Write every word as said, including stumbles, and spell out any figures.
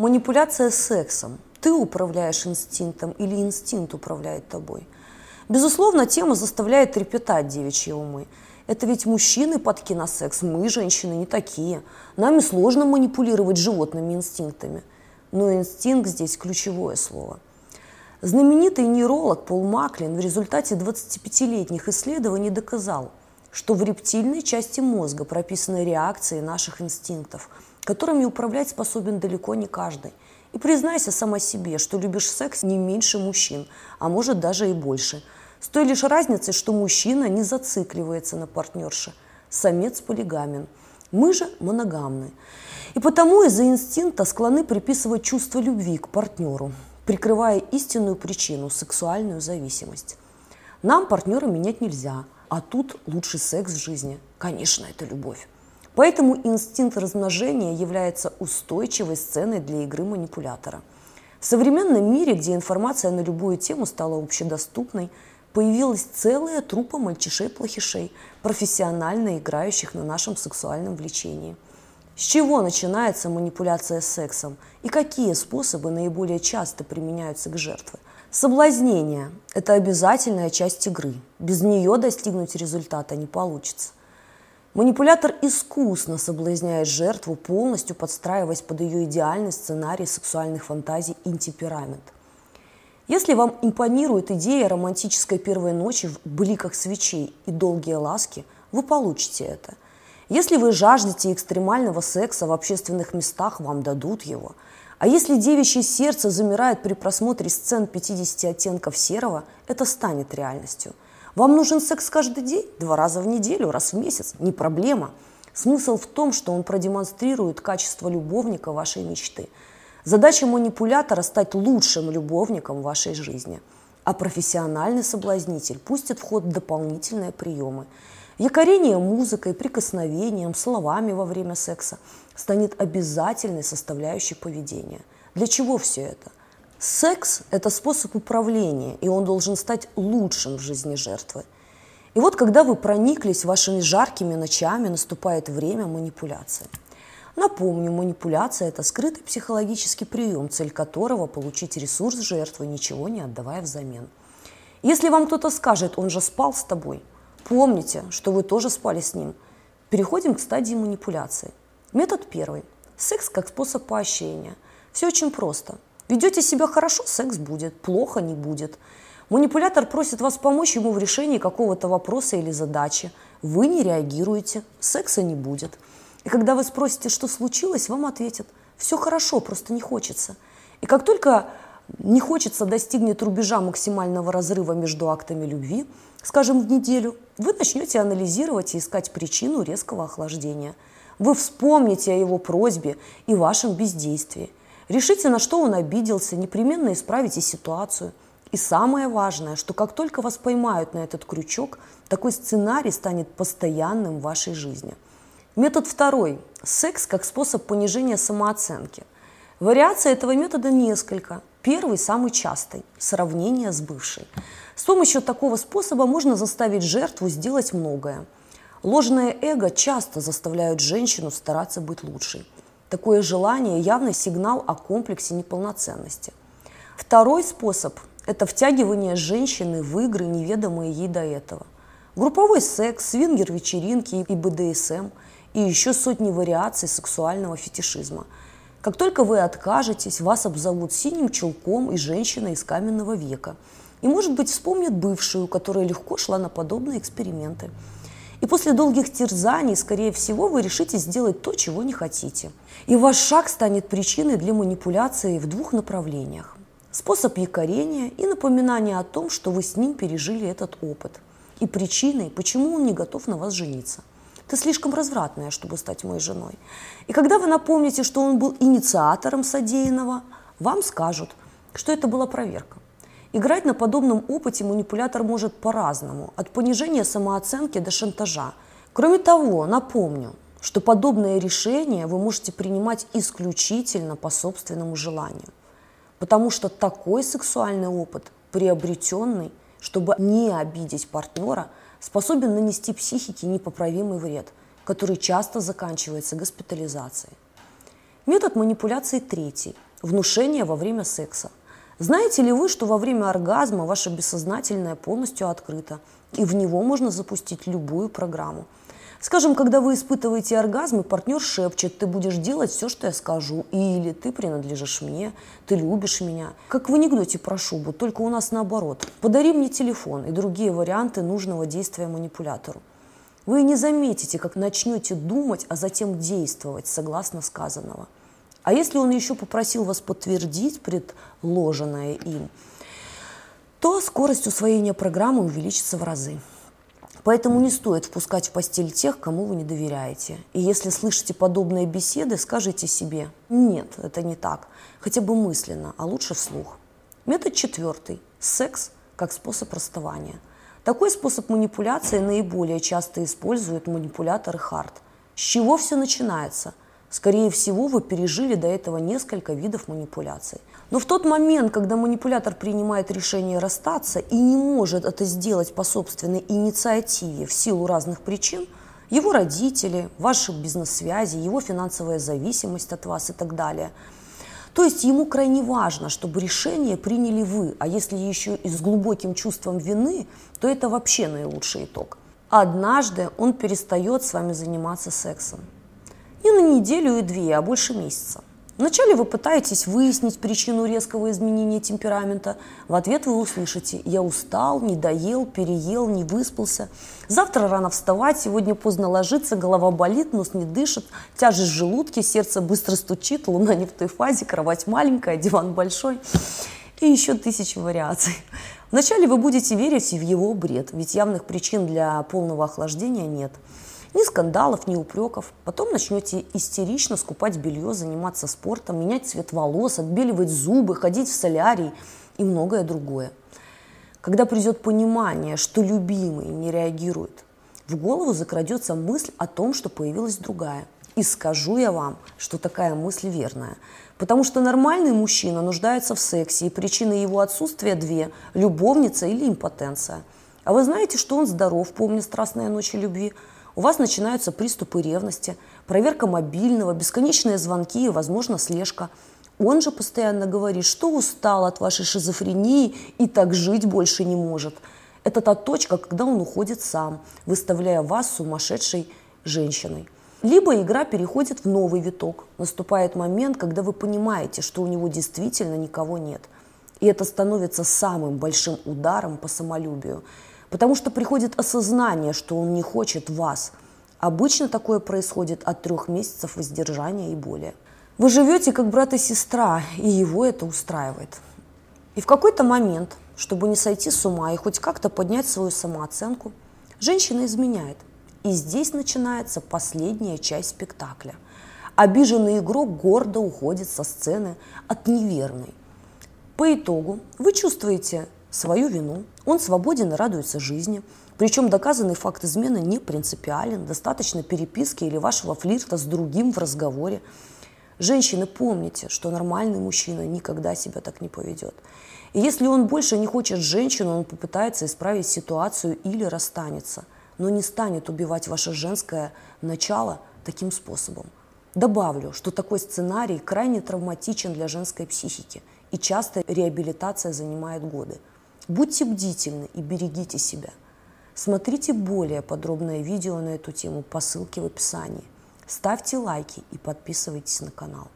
Манипуляция сексом. Ты управляешь инстинктом или инстинкт управляет тобой? Безусловно, тема заставляет трепетать девичьи умы. Это ведь мужчины падки на секс, мы, женщины, не такие. Нами сложно манипулировать животными инстинктами. Но инстинкт здесь ключевое слово. Знаменитый нейролог Пол Маклин в результате двадцатипятилетних исследований доказал, что в рептильной части мозга прописаны реакции наших инстинктов, которыми управлять способен далеко не каждый. И признайся сама себе, что любишь секс не меньше мужчин, а может даже и больше. С той лишь разницей, что мужчина не зацикливается на партнерше. Самец полигамен. Мы же моногамны. И потому из-за инстинкта склонны приписывать чувство любви к партнеру, прикрывая истинную причину – сексуальную зависимость. Нам партнера менять нельзя, а тут лучший секс в жизни. Конечно, это любовь. Поэтому инстинкт размножения является устойчивой сценой для игры манипулятора. В современном мире, где информация на любую тему стала общедоступной, появилась целая труппа мальчишей-плохишей, профессионально играющих на нашем сексуальном влечении. С чего начинается манипуляция сексом и какие способы наиболее часто применяются к жертве? Соблазнение – это обязательная часть игры. Без нее достигнуть результата не получится. Манипулятор искусно соблазняет жертву, полностью подстраиваясь под ее идеальный сценарий сексуальных фантазий и темперамент. Если вам импонирует идея романтической первой ночи в бликах свечей и долгие ласки, вы получите это. Если вы жаждете экстремального секса в общественных местах, вам дадут его. А если девичье сердце замирает при просмотре сцен пятидесяти оттенков серого, это станет реальностью. Вам нужен секс каждый день, два раза в неделю, раз в месяц, не проблема. Смысл в том, что он продемонстрирует качество любовника вашей мечты. Задача манипулятора – стать лучшим любовником вашей жизни. А профессиональный соблазнитель пустит в ход дополнительные приемы. Якорение музыкой, прикосновением, словами во время секса станет обязательной составляющей поведения. Для чего все это? Секс – это способ управления, и он должен стать лучшим в жизни жертвы. И вот когда вы прониклись вашими жаркими ночами, наступает время манипуляции. Напомню, манипуляция – это скрытый психологический прием, цель которого – получить ресурс жертвы, ничего не отдавая взамен. Если вам кто-то скажет «он же спал с тобой», помните, что вы тоже спали с ним. Переходим к стадии манипуляции. Метод первый. Секс как способ поощрения. Все очень просто. Ведете себя хорошо – секс будет, плохо – не будет. Манипулятор просит вас помочь ему в решении какого-то вопроса или задачи. Вы не реагируете, секса не будет. И когда вы спросите, что случилось, вам ответят – все хорошо, просто не хочется. И как только не хочется достигнет рубежа максимального разрыва между актами любви, скажем, в неделю, вы начнете анализировать и искать причину резкого охлаждения. Вы вспомните о его просьбе и вашем бездействии. Решите, на что он обиделся, непременно исправите ситуацию. И самое важное, что как только вас поймают на этот крючок, такой сценарий станет постоянным в вашей жизни. Метод второй. Секс как способ понижения самооценки. Вариаций этого метода несколько. Первый, самый частый – сравнение с бывшей. С помощью такого способа можно заставить жертву сделать многое. Ложное эго часто заставляют женщину стараться быть лучшей. Такое желание – явный сигнал о комплексе неполноценности. Второй способ – это втягивание женщины в игры, неведомые ей до этого. Групповой секс, свингер-вечеринки и бэ дэ эс эм, и еще сотни вариаций сексуального фетишизма. Как только вы откажетесь, вас обзовут синим чулком и женщиной из каменного века. И, может быть, вспомнят бывшую, которая легко шла на подобные эксперименты. И после долгих терзаний, скорее всего, вы решите сделать то, чего не хотите. И ваш шаг станет причиной для манипуляции в двух направлениях. Способ якорения и напоминание о том, что вы с ним пережили этот опыт. И причиной, почему он не готов на вас жениться. Ты слишком развратная, чтобы стать моей женой. И когда вы напомните, что он был инициатором содеянного, вам скажут, что это была проверка. Играть на подобном опыте манипулятор может по-разному, от понижения самооценки до шантажа. Кроме того, напомню, что подобное решение вы можете принимать исключительно по собственному желанию, потому что такой сексуальный опыт, приобретенный, чтобы не обидеть партнера, способен нанести психике непоправимый вред, который часто заканчивается госпитализацией. Метод манипуляции третий. внушение во время секса. Знаете ли вы, что во время оргазма ваше бессознательное полностью открыто, и в него можно запустить любую программу? Скажем, когда вы испытываете оргазм, и партнер шепчет: «Ты будешь делать все, что я скажу», или «Ты принадлежишь мне», «Ты любишь меня». Как в анекдоте про шубу, только у нас наоборот. «Подари мне телефон» и другие варианты нужного действия манипулятору. Вы не заметите, как начнете думать, а затем действовать согласно сказанного. А если он еще попросил вас подтвердить предложенное им, то скорость усвоения программы увеличится в разы. Поэтому не стоит впускать в постель тех, кому вы не доверяете. И если слышите подобные беседы, скажите себе: «Нет, это не так», хотя бы мысленно, а лучше вслух. Метод четвертый. Секс как способ расставания. Такой способ манипуляции наиболее часто используют манипуляторы хард. С чего все начинается? Скорее всего, вы пережили до этого несколько видов манипуляций. Но в тот момент, когда манипулятор принимает решение расстаться и не может это сделать по собственной инициативе в силу разных причин, его родители, ваши бизнес-связи, его финансовая зависимость от вас и так далее. То есть ему крайне важно, чтобы решение приняли вы, а если еще и с глубоким чувством вины, то это вообще наилучший итог. Однажды он перестает с вами заниматься сексом. Не на неделю и две, а больше месяца. Вначале вы пытаетесь выяснить причину резкого изменения темперамента. В ответ вы услышите: «Я устал, не доел, переел, не выспался. Завтра рано вставать, сегодня поздно ложиться, голова болит, нос не дышит, тяжесть в желудке, сердце быстро стучит, луна не в той фазе, кровать маленькая, диван большой». И еще тысячи вариаций. Вначале вы будете верить в его бред, ведь явных причин для полного охлаждения нет. Ни скандалов, ни упреков. Потом начнете истерично скупать белье, заниматься спортом, менять цвет волос, отбеливать зубы, ходить в солярий и многое другое. Когда придет понимание, что любимый не реагирует, в голову закрадется мысль о том, что появилась другая. И скажу я вам, что такая мысль верная. Потому что нормальный мужчина нуждается в сексе, и причины его отсутствия две – любовница или импотенция. А вы знаете, что он здоров, помня страстные ночи любви? У вас начинаются приступы ревности, проверка мобильного, бесконечные звонки и, возможно, слежка. Он же постоянно говорит, что устал от вашей шизофрении и так жить больше не может. Это та точка, когда он уходит сам, выставляя вас сумасшедшей женщиной. Либо игра переходит в новый виток. Наступает момент, когда вы понимаете, что у него действительно никого нет. И это становится самым большим ударом по самолюбию. Потому что приходит осознание, что он не хочет вас. Обычно такое происходит от трех месяцев воздержания и более. Вы живете как брат и сестра, и его это устраивает. И в какой-то момент, чтобы не сойти с ума и хоть как-то поднять свою самооценку, женщина изменяет. И здесь начинается последняя часть спектакля. Обиженный игрок гордо уходит со сцены от неверной. По итогу вы чувствуете свою вину, он свободен и радуется жизни, причем доказанный факт измены не принципиален, достаточно переписки или вашего флирта с другим в разговоре. Женщины, помните, что нормальный мужчина никогда себя так не поведет. И если он больше не хочет женщину, он попытается исправить ситуацию или расстанется, но не станет убивать ваше женское начало таким способом. Добавлю, что такой сценарий крайне травматичен для женской психики, и часто реабилитация занимает годы. Будьте бдительны и берегите себя. Смотрите более подробное видео на эту тему по ссылке в описании. Ставьте лайки и подписывайтесь на канал.